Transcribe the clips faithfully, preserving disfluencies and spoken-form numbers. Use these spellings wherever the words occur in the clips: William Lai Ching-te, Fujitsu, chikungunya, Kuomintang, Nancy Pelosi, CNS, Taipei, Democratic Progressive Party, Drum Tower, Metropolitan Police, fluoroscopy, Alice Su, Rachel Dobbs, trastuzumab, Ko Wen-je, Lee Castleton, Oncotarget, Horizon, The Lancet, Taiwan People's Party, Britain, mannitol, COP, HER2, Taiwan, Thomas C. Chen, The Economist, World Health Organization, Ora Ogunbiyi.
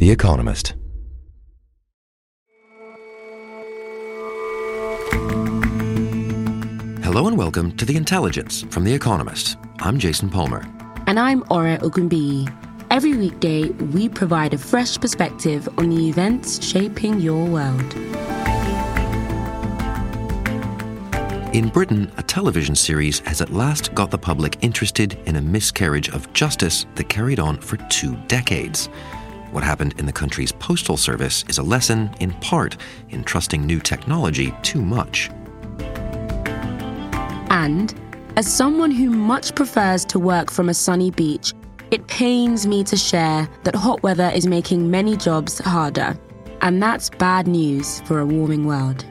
The Economist. Hello and welcome to The Intelligence from The Economist. I'm Jason Palmer. And I'm Ora Ogunbiyi. Every weekday, we provide a fresh perspective on the events shaping your world. In Britain, a television series has at last got the public interested in a miscarriage of justice that carried on for two decades. What happened in the country's postal service is a lesson, in part, in trusting new technology too much. And, as someone who much prefers to work from a sunny beach, it pains me to share that hot weather is making many jobs harder. And that's bad news for a warming world.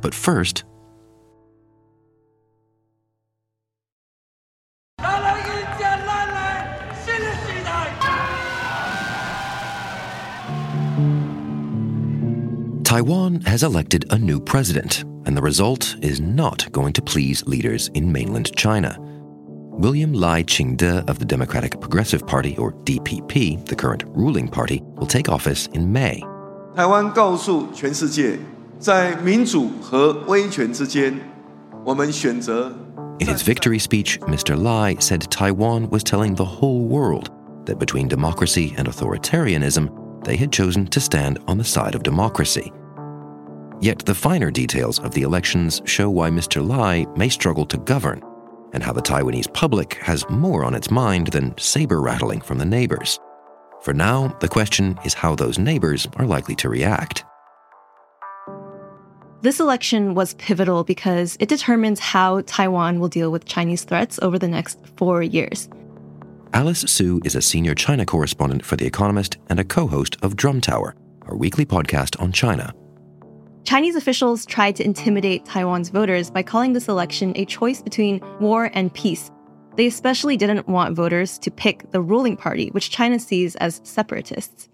But first... Taiwan has elected a new president, and the result is not going to please leaders in mainland China. William Lai Ching-te of the Democratic Progressive Party, or D P P, the current ruling party, will take office in May. Taiwan 告诉全世界,在民主和威权之间, 我们选择... In his victory speech, Mister Lai said Taiwan was telling the whole world that between democracy and authoritarianism, they had chosen to stand on the side of democracy. Yet the finer details of the elections show why Mister Lai may struggle to govern, and how the Taiwanese public has more on its mind than saber-rattling from the neighbors. For now, the question is how those neighbors are likely to react. This election was pivotal because it determines how Taiwan will deal with Chinese threats over the next four years. Alice Su is a senior China correspondent for The Economist and a co-host of Drum Tower, our weekly podcast on China. Chinese officials tried to intimidate Taiwan's voters by calling this election a choice between war and peace. They especially didn't want voters to pick the ruling party, which China sees as separatists.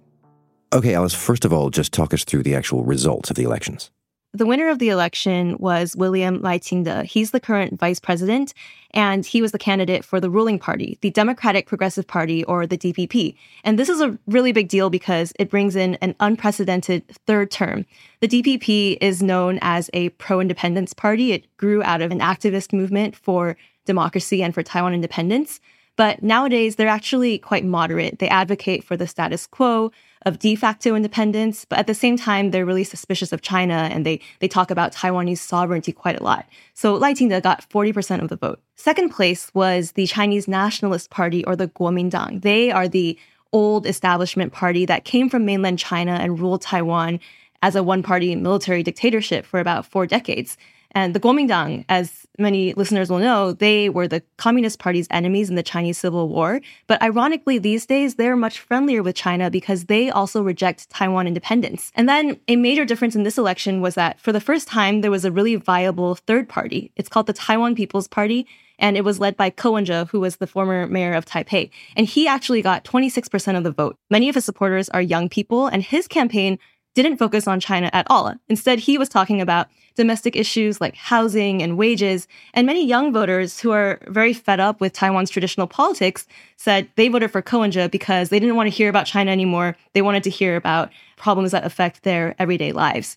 Okay, Alice, first of all, just talk us through the actual results of the elections. The winner of the election was William Lai Ching-te. He's the current vice president, and he was the candidate for the ruling party, the Democratic Progressive Party, or the D P P. And this is a really big deal because it brings in an unprecedented third term. The D P P is known as a pro-independence party. It grew out of an activist movement for democracy and for Taiwan independence. But nowadays, they're actually quite moderate. They advocate for the status quo of de facto independence, but at the same time, they're really suspicious of China, and they they talk about Taiwanese sovereignty quite a lot. So Lai Ching-te got forty percent of the vote. Second place was the Chinese Nationalist Party, or the Kuomintang. They are the old establishment party that came from mainland China and ruled Taiwan as a one-party military dictatorship for about four decades. And the Kuomintang, as many listeners will know, they were the Communist Party's enemies in the Chinese Civil War. But ironically, these days, they're much friendlier with China because they also reject Taiwan independence. And then a major difference in this election was that for the first time, there was a really viable third party. It's called the Taiwan People's Party, and it was led by Ko Wen-je, who was the former mayor of Taipei. And he actually got twenty-six percent of the vote. Many of his supporters are young people, and his campaign didn't focus on China at all. Instead, he was talking about domestic issues like housing and wages. And many young voters who are very fed up with Taiwan's traditional politics said they voted for Ko Wen-je because they didn't want to hear about China anymore. They wanted to hear about problems that affect their everyday lives.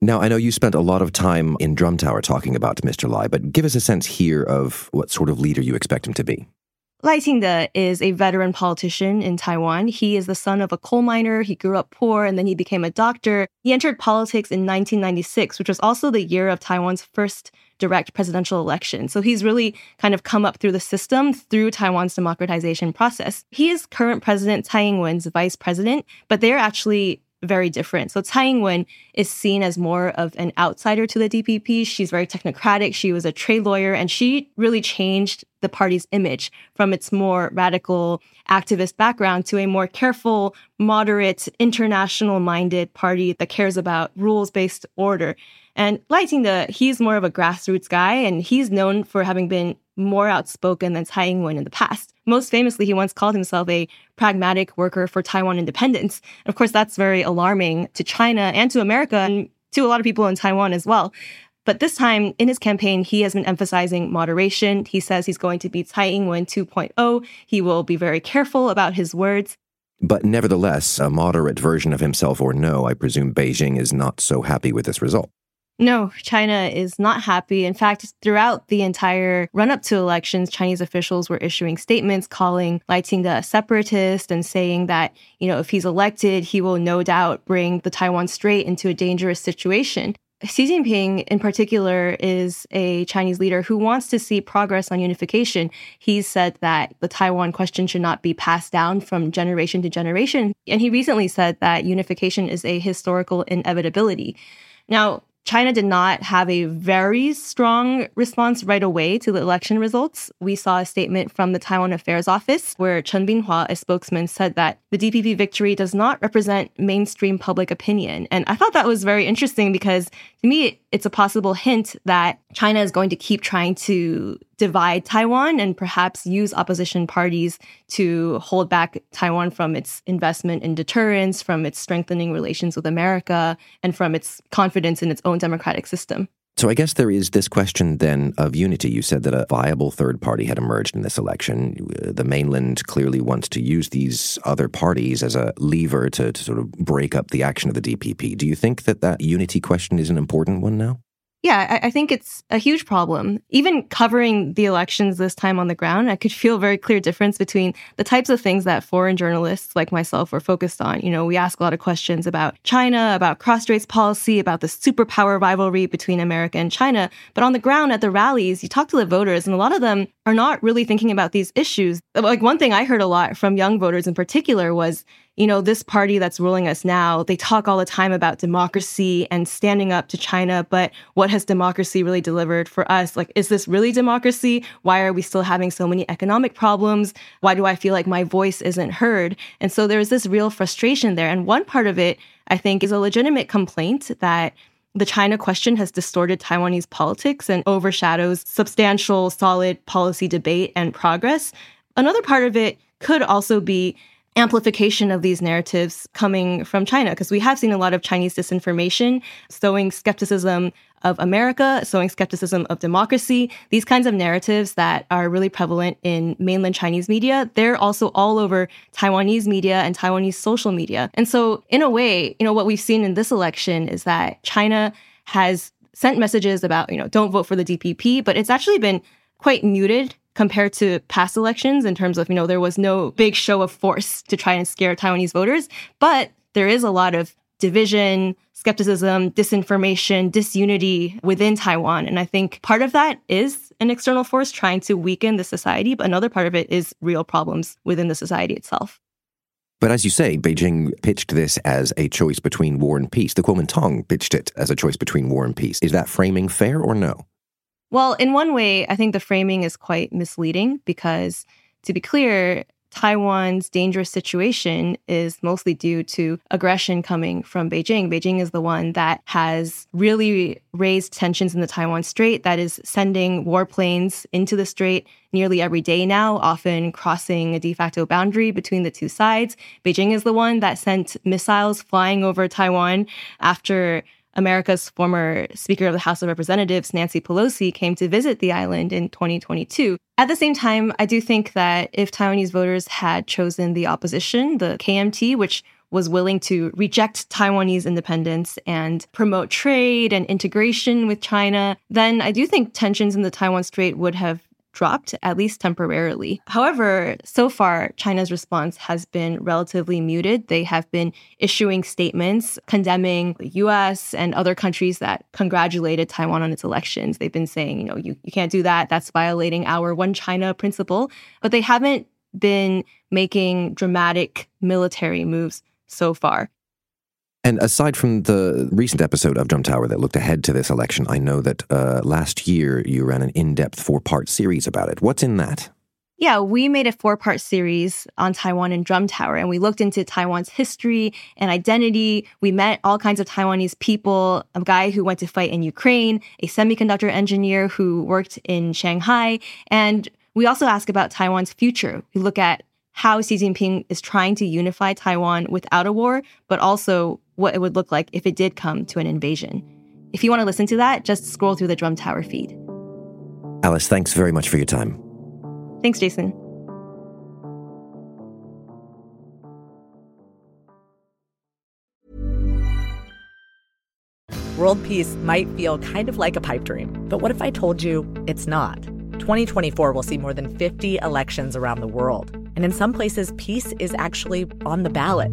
Now, I know you spent a lot of time in Drum Tower talking about Mister Lai, but give us a sense here of what sort of leader you expect him to be. Lai Ching-te is a veteran politician in Taiwan. He is the son of a coal miner. He grew up poor, and then he became a doctor. He entered politics in nineteen ninety-six, which was also the year of Taiwan's first direct presidential election. So he's really kind of come up through the system through Taiwan's democratization process. He is current President Tsai Ing-wen's vice president, but they're actually very different. So Tsai Ing-wen is seen as more of an outsider to the D P P. She's very technocratic. She was a trade lawyer, and she really changed the party's image from its more radical activist background to a more careful, moderate, international-minded party that cares about rules-based order. And Lai Ching-te, he's more of a grassroots guy, and he's known for having been more outspoken than Tsai Ing-wen in the past. Most famously, he once called himself a pragmatic worker for Taiwan independence. And of course, that's very alarming to China and to America and to a lot of people in Taiwan as well. But this time in his campaign, he has been emphasizing moderation. He says he's going to be Tsai Ing-wen two point oh. He will be very careful about his words. But nevertheless, a moderate version of himself or no, I presume Beijing is not so happy with this result. No, China is not happy. In fact, throughout the entire run-up to elections, Chinese officials were issuing statements calling Lai Ching-te a separatist and saying that, you know, if he's elected, he will no doubt bring the Taiwan Strait into a dangerous situation. Xi Jinping, in particular, is a Chinese leader who wants to see progress on unification. He said that the Taiwan question should not be passed down from generation to generation. And he recently said that unification is a historical inevitability. Now, China did not have a very strong response right away to the election results. We saw a statement from the Taiwan Affairs Office where Chen Binhua, a spokesman, said that the D P P victory does not represent mainstream public opinion. And I thought that was very interesting because, to me, it's a possible hint that China is going to keep trying to divide Taiwan and perhaps use opposition parties to hold back Taiwan from its investment in deterrence, from its strengthening relations with America, and from its confidence in its own democratic system. So I guess there is this question then of unity. You said that a viable third party had emerged in this election. The mainland clearly wants to use these other parties as a lever to, to sort of break up the action of the D P P. Do you think that that unity question is an important one now? Yeah, I think it's a huge problem. Even covering the elections this time on the ground, I could feel a very clear difference between the types of things that foreign journalists like myself were focused on. You know, we ask a lot of questions about China, about cross-straits policy, about the superpower rivalry between America and China. But on the ground at the rallies, you talk to the voters, and a lot of them are not really thinking about these issues. Like one thing I heard a lot from young voters in particular was, you know, this party that's ruling us now, they talk all the time about democracy and standing up to China, but what has democracy really delivered for us? Like, is this really democracy? Why are we still having so many economic problems? Why do I feel like my voice isn't heard? And so there's this real frustration there. And one part of it, I think, is a legitimate complaint that the China question has distorted Taiwanese politics and overshadows substantial, solid policy debate and progress. Another part of it could also be amplification of these narratives coming from China, because we have seen a lot of Chinese disinformation, sowing skepticism of America, sowing skepticism of democracy. These kinds of narratives that are really prevalent in mainland Chinese media, they're also all over Taiwanese media and Taiwanese social media. And so in a way, you know, what we've seen in this election is that China has sent messages about, you know, don't vote for the D P P, but it's actually been quite muted compared to past elections in terms of, you know, there was no big show of force to try and scare Taiwanese voters. But there is a lot of division, skepticism, disinformation, disunity within Taiwan. And I think part of that is an external force trying to weaken the society. But another part of it is real problems within the society itself. But as you say, Beijing pitched this as a choice between war and peace. The Kuomintang pitched it as a choice between war and peace. Is that framing fair or no? Well, in one way, I think the framing is quite misleading because, to be clear, Taiwan's dangerous situation is mostly due to aggression coming from Beijing. Beijing is the one that has really raised tensions in the Taiwan Strait, that is sending warplanes into the strait nearly every day now, often crossing a de facto boundary between the two sides. Beijing is the one that sent missiles flying over Taiwan after America's former Speaker of the House of Representatives, Nancy Pelosi, came to visit the island in twenty twenty-two. At the same time, I do think that if Taiwanese voters had chosen the opposition, the K M T, which was willing to reject Taiwanese independence and promote trade and integration with China, then I do think tensions in the Taiwan Strait would have dropped, at least temporarily. However, so far, China's response has been relatively muted. They have been issuing statements condemning the U S and other countries that congratulated Taiwan on its elections. They've been saying, you know, you, you can't do that. That's violating our one China principle. But they haven't been making dramatic military moves so far. And aside from the recent episode of Drum Tower that looked ahead to this election, I know that uh, last year you ran an in-depth four-part series about it. What's in that? Yeah, we made a four-part series on Taiwan and Drum Tower, and we looked into Taiwan's history and identity. We met all kinds of Taiwanese people, a guy who went to fight in Ukraine, a semiconductor engineer who worked in Shanghai. And we also ask about Taiwan's future. We look at how Xi Jinping is trying to unify Taiwan without a war, but also what it would look like if it did come to an invasion. If you want to listen to that, just scroll through the Drum Tower feed. Alice, thanks very much for your time. Thanks, Jason. World peace might feel kind of like a pipe dream, but what if I told you it's not? twenty twenty-four will see more than fifty elections around the world, and in some places, peace is actually on the ballot.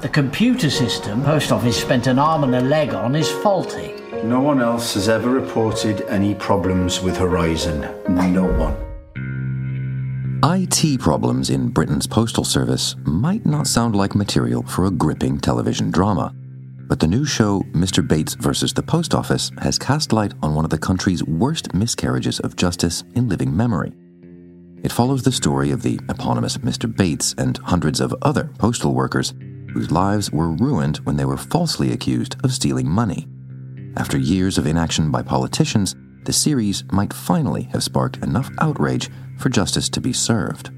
The computer system Post Office spent an arm and a leg on is faulty. No one else has ever reported any problems with Horizon. No one. I T problems in Britain's postal service might not sound like material for a gripping television drama, but the new show Mister Bates versus the Post Office has cast light on one of the country's worst miscarriages of justice in living memory. It follows the story of the eponymous Mister Bates and hundreds of other postal workers whose lives were ruined when they were falsely accused of stealing money. After years of inaction by politicians, the series might finally have sparked enough outrage for justice to be served.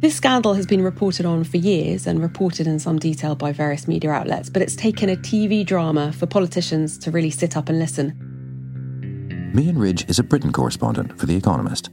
This scandal has been reported on for years and reported in some detail by various media outlets, but it's taken a T V drama for politicians to really sit up and listen. Meehan Ridge is a Britain correspondent for The Economist.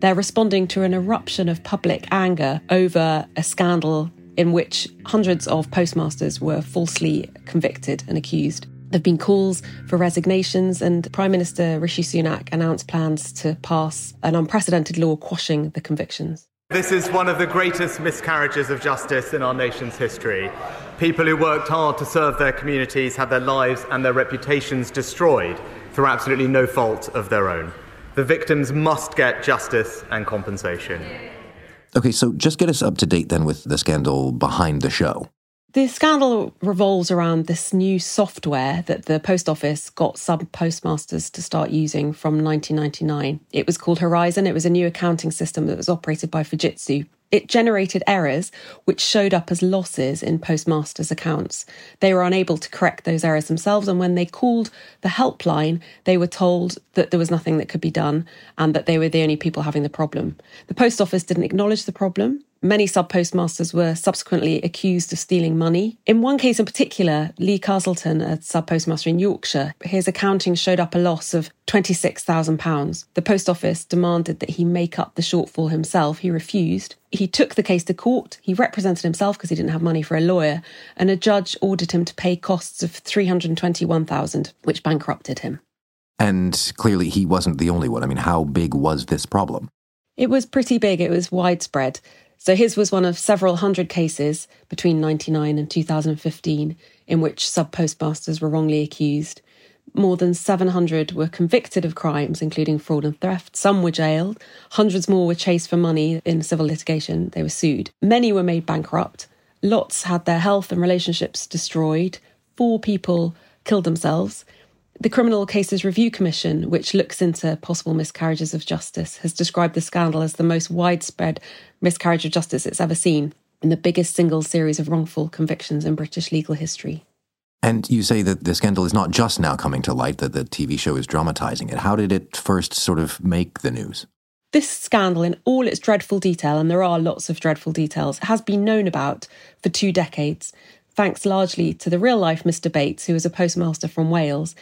They're responding to an eruption of public anger over a scandal in which hundreds of postmasters were falsely convicted and accused. There have been calls for resignations, and Prime Minister Rishi Sunak announced plans to pass an unprecedented law quashing the convictions. This is one of the greatest miscarriages of justice in our nation's history. People who worked hard to serve their communities had their lives and their reputations destroyed through absolutely no fault of their own. The victims must get justice and compensation. Okay, so just get us up to date then with the scandal behind the show. The scandal revolves around this new software that the Post Office got some postmasters to start using from nineteen ninety-nine. It was called Horizon. It was a new accounting system that was operated by Fujitsu. It generated errors which showed up as losses in postmasters' accounts. They were unable to correct those errors themselves, and when they called the helpline, they were told that there was nothing that could be done and that they were the only people having the problem. The Post Office didn't acknowledge the problem. Many sub-postmasters were subsequently accused of stealing money. In one case in particular, Lee Castleton, a sub-postmaster in Yorkshire, his accounting showed up a loss of twenty-six thousand pounds. The Post Office demanded that he make up the shortfall himself. He refused. He took the case to court. He represented himself because he didn't have money for a lawyer, and a judge ordered him to pay costs of three hundred twenty-one thousand pounds, which bankrupted him. And clearly he wasn't the only one. I mean, how big was this problem? It was pretty big. It was widespread. So his was one of several hundred cases between ninety-nine and two thousand fifteen in which sub-postmasters were wrongly accused. More than seven hundred were convicted of crimes, including fraud and theft. Some were jailed. Hundreds more were chased for money in civil litigation. They were sued. Many were made bankrupt. Lots had their health and relationships destroyed. Four people killed themselves. The Criminal Cases Review Commission, which looks into possible miscarriages of justice, has described the scandal as the most widespread miscarriage of justice it's ever seen and the biggest single series of wrongful convictions in British legal history. And you say that the scandal is not just now coming to light, that the T V show is dramatizing it. How did it first sort of make the news? This scandal, in all its dreadful detail, and there are lots of dreadful details, has been known about for two decades, thanks largely to the real-life Mister Bates, who was a postmaster from Wales.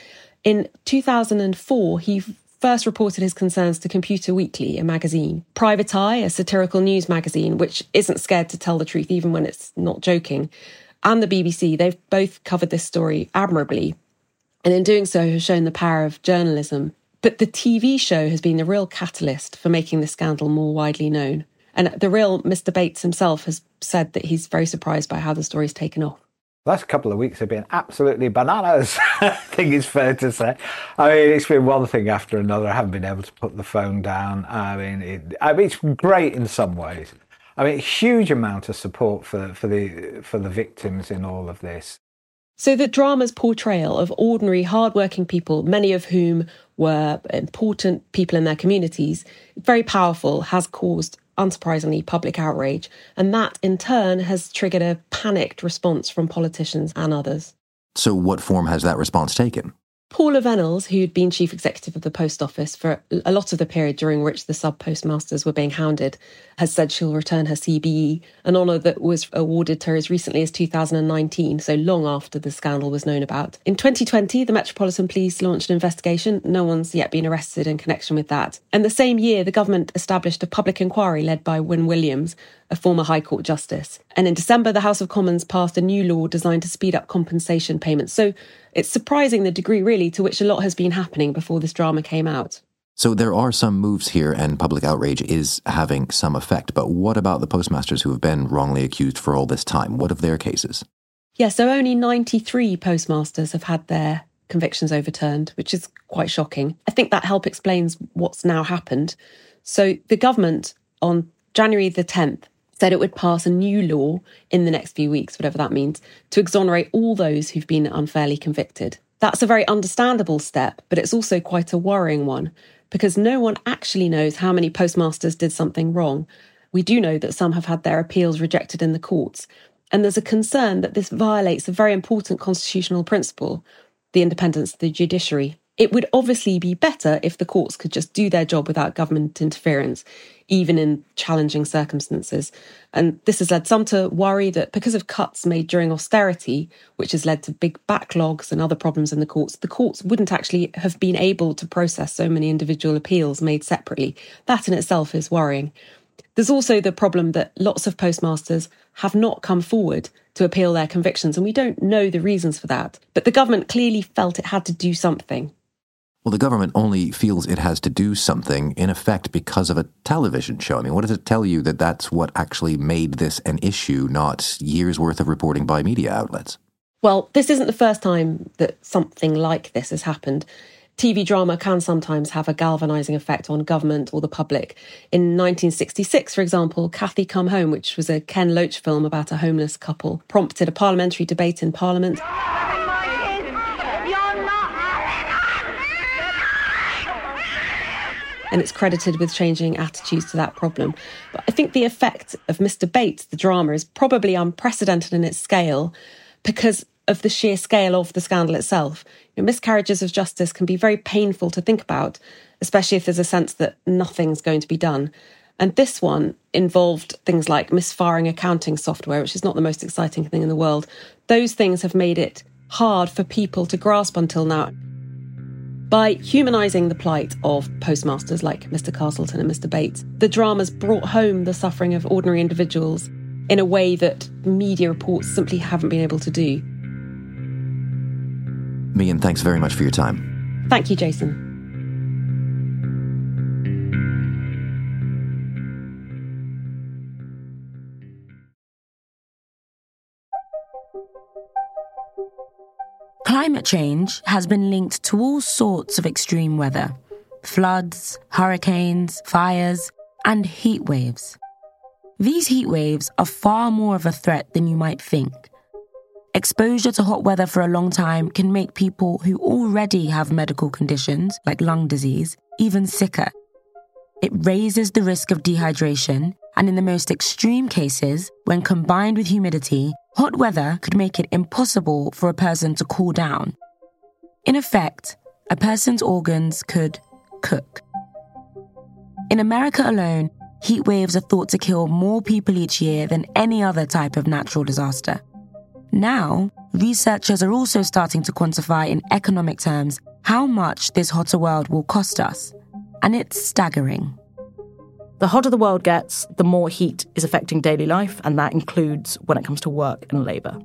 In two thousand four, he first reported his concerns to Computer Weekly, a magazine. Private Eye, a satirical news magazine, which isn't scared to tell the truth even when it's not joking, and the B B C, they've both covered this story admirably, and in doing so have shown the power of journalism. But the T V show has been the real catalyst for making the scandal more widely known. And the real Mister Bates himself has said that he's very surprised by how the story's taken off. Last couple of weeks have been absolutely bananas, I think it's fair to say. I mean, it's been one thing after another. I haven't been able to put the phone down. I mean, it, I mean it's great in some ways. I mean, huge amount of support for, for the for the victims in all of this. So the drama's portrayal of ordinary, hardworking people, many of whom were important people in their communities, very powerful, has caused, unsurprisingly, public outrage. And that, in turn, has triggered a panicked response from politicians and others. So what form has that response taken? Paula Vennels, who'd been chief executive of the Post Office for a lot of the period during which the sub-postmasters were being hounded, has said she'll return her C B E, an honour that was awarded to her as recently as two thousand nineteen, so long after the scandal was known about. In twenty twenty, the Metropolitan Police launched an investigation. No one's yet been arrested in connection with that. And the same year, the government established a public inquiry led by Wyn Williams, a former High Court justice. And in December, the House of Commons passed a new law designed to speed up compensation payments. So it's surprising the degree, really, to which a lot has been happening before this drama came out. So there are some moves here, and public outrage is having some effect. But what about the postmasters who have been wrongly accused for all this time? What of their cases? Yeah, so only ninety-three postmasters have had their convictions overturned, which is quite shocking. I think that help explains what's now happened. So the government, on January the tenth, said it would pass a new law in the next few weeks, whatever that means, to exonerate all those who've been unfairly convicted. That's a very understandable step, but it's also quite a worrying one, because no one actually knows how many postmasters did something wrong. We do know that some have had their appeals rejected in the courts, and there's a concern that this violates a very important constitutional principle, the independence of the judiciary. It would obviously be better if the courts could just do their job without government interference, even in challenging circumstances. And this has led some to worry that because of cuts made during austerity, which has led to big backlogs and other problems in the courts, the courts wouldn't actually have been able to process so many individual appeals made separately. That in itself is worrying. There's also the problem that lots of postmasters have not come forward to appeal their convictions, and we don't know the reasons for that. But the government clearly felt it had to do something. Well, the government only feels it has to do something, in effect, because of a television show. I mean, what does it tell you that that's what actually made this an issue, not years' worth of reporting by media outlets? Well, this isn't the first time that something like this has happened. T V drama can sometimes have a galvanising effect on government or the public. In nineteen sixty-six, for example, Kathy Come Home, which was a Ken Loach film about a homeless couple, prompted a parliamentary debate in Parliament. And it's credited with changing attitudes to that problem. But I think the effect of Mister Bates, the drama, is probably unprecedented in its scale because of the sheer scale of the scandal itself. You know, miscarriages of justice can be very painful to think about, especially if there's a sense that nothing's going to be done. And this one involved things like misfiring accounting software, which is not the most exciting thing in the world. Those things have made it hard for people to grasp until now. By humanising the plight of postmasters like Mr Castleton and Mr Bates, the drama's brought home the suffering of ordinary individuals in a way that media reports simply haven't been able to do. Megan, thanks very much for your time. Thank you, Jason. Climate change has been linked to all sorts of extreme weather: floods, hurricanes, fires, and heat waves. These heat waves are far more of a threat than you might think. Exposure to hot weather for a long time can make people who already have medical conditions, like lung disease, even sicker. It raises the risk of dehydration, and in the most extreme cases, when combined with humidity, hot weather could make it impossible for a person to cool down. In effect, a person's organs could cook. In America alone, heat waves are thought to kill more people each year than any other type of natural disaster. Now, researchers are also starting to quantify in economic terms how much this hotter world will cost us, and it's staggering. The hotter the world gets, the more heat is affecting daily life, and that includes when it comes to work and labour.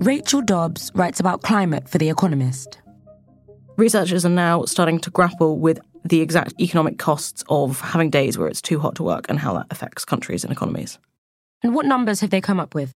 Rachel Dobbs writes about climate for The Economist. Researchers are now starting to grapple with the exact economic costs of having days where it's too hot to work and how that affects countries and economies. And what numbers have they come up with?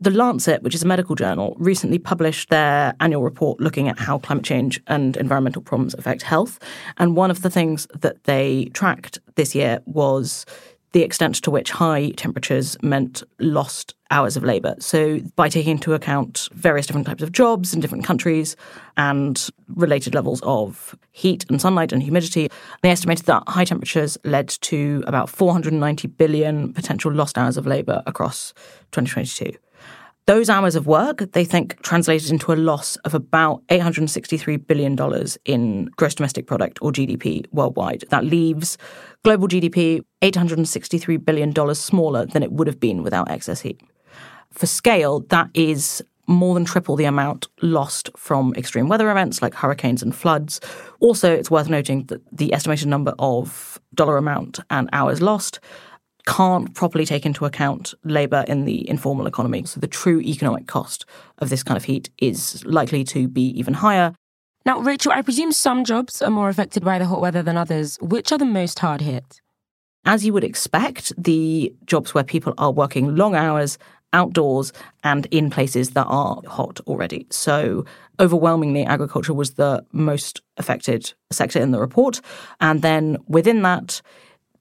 The Lancet, which is a medical journal, recently published their annual report looking at how climate change and environmental problems affect health. And one of the things that they tracked this year was the extent to which high temperatures meant lost hours of labour. So by taking into account various different types of jobs in different countries and related levels of heat and sunlight and humidity, they estimated that high temperatures led to about four hundred ninety billion potential lost hours of labour across twenty twenty-two. Those hours of work, they think, translated into a loss of about eight hundred sixty-three billion dollars in gross domestic product, or G D P, worldwide. That leaves global G D P eight hundred sixty-three billion dollars smaller than it would have been without excess heat. For scale, that is more than triple the amount lost from extreme weather events like hurricanes and floods. Also, it's worth noting that the estimated number of dollar amount and hours lost can't properly take into account labour in the informal economy. So the true economic cost of this kind of heat is likely to be even higher. Now, Rachel, I presume some jobs are more affected by the hot weather than others. Which are the most hard hit? As you would expect, the jobs where people are working long hours, outdoors, and in places that are hot already. So overwhelmingly, agriculture was the most affected sector in the report. And then within that,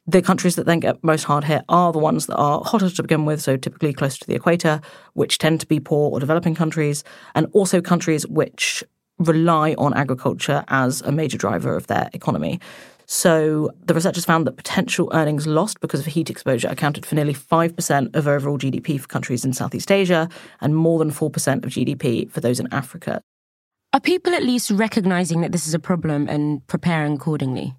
the countries that then get most hard hit are the ones that are hotter to begin with, so typically close to the equator, which tend to be poor or developing countries, and also countries which rely on agriculture as a major driver of their economy. So the researchers found that potential earnings lost because of heat exposure accounted for nearly five percent of overall G D P for countries in Southeast Asia and more than four percent of G D P for those in Africa. Are people at least recognising that this is a problem and preparing accordingly?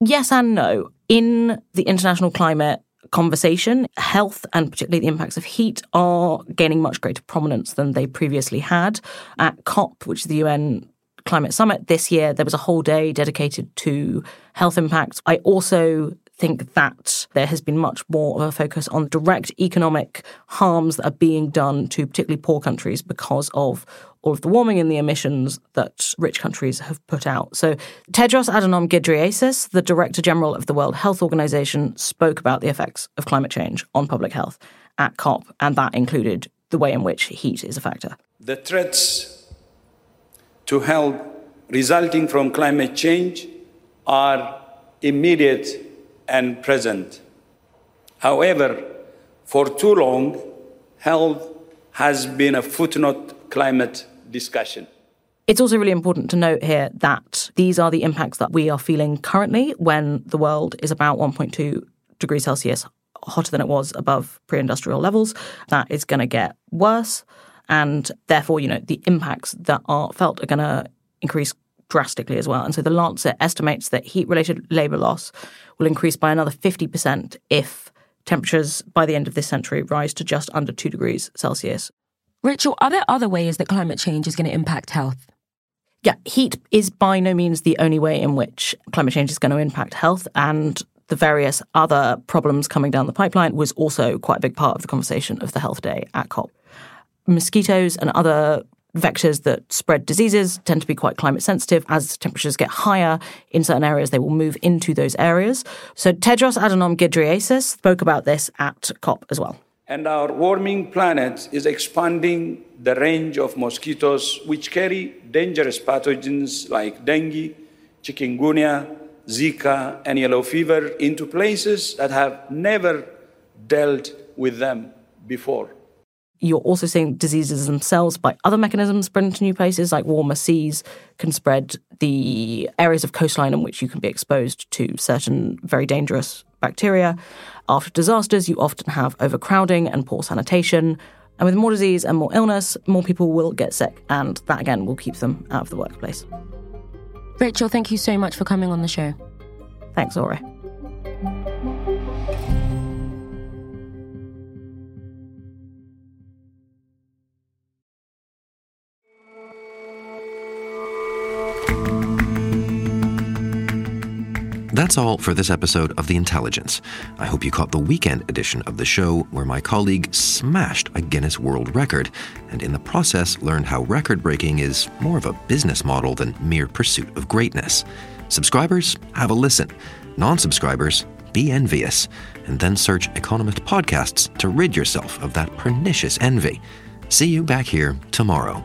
Yes and no. In the international climate conversation, health and particularly the impacts of heat are gaining much greater prominence than they previously had. At COP, which is the U N Climate Summit this year, there was a whole day dedicated to health impacts. I also think that there has been much more of a focus on direct economic harms that are being done to particularly poor countries because of all of the warming and the emissions that rich countries have put out. So Tedros Adhanom Ghebreyesus, the Director General of the World Health Organization, spoke about the effects of climate change on public health at COP, and that included the way in which heat is a factor. The threats to health resulting from climate change are immediate and present. However, for too long, health has been a footnote climate discussion. It's also really important to note here that these are the impacts that we are feeling currently when the world is about one point two degrees Celsius hotter than it was above pre-industrial levels. That is going to get worse. And therefore, you know, the impacts that are felt are going to increase drastically as well. And so the Lancet estimates that heat-related labour loss will increase by another fifty percent if temperatures by the end of this century rise to just under two degrees Celsius. Rachel, are there other ways that climate change is going to impact health? Yeah, heat is by no means the only way in which climate change is going to impact health, and the various other problems coming down the pipeline was also quite a big part of the conversation of the Health Day at COP. Mosquitoes and other vectors that spread diseases tend to be quite climate sensitive. As temperatures get higher in certain areas, they will move into those areas. So Tedros Adhanom Ghebreyesus spoke about this at COP as well. And our warming planet is expanding the range of mosquitoes which carry dangerous pathogens like dengue, chikungunya, Zika, and yellow fever into places that have never dealt with them before. You're also seeing diseases themselves by other mechanisms spread into new places, like warmer seas can spread the areas of coastline in which you can be exposed to certain very dangerous bacteria. After disasters, you often have overcrowding and poor sanitation. And with more disease and more illness, more people will get sick. And that, again, will keep them out of the workplace. Rachel, thank you so much for coming on the show. Thanks, Aura. That's all for this episode of The Intelligence. I hope you caught the weekend edition of the show where my colleague smashed a Guinness World Record and in the process learned how record-breaking is more of a business model than mere pursuit of greatness. Subscribers, have a listen. Non-subscribers, be envious. And then search Economist podcasts to rid yourself of that pernicious envy. See you back here tomorrow.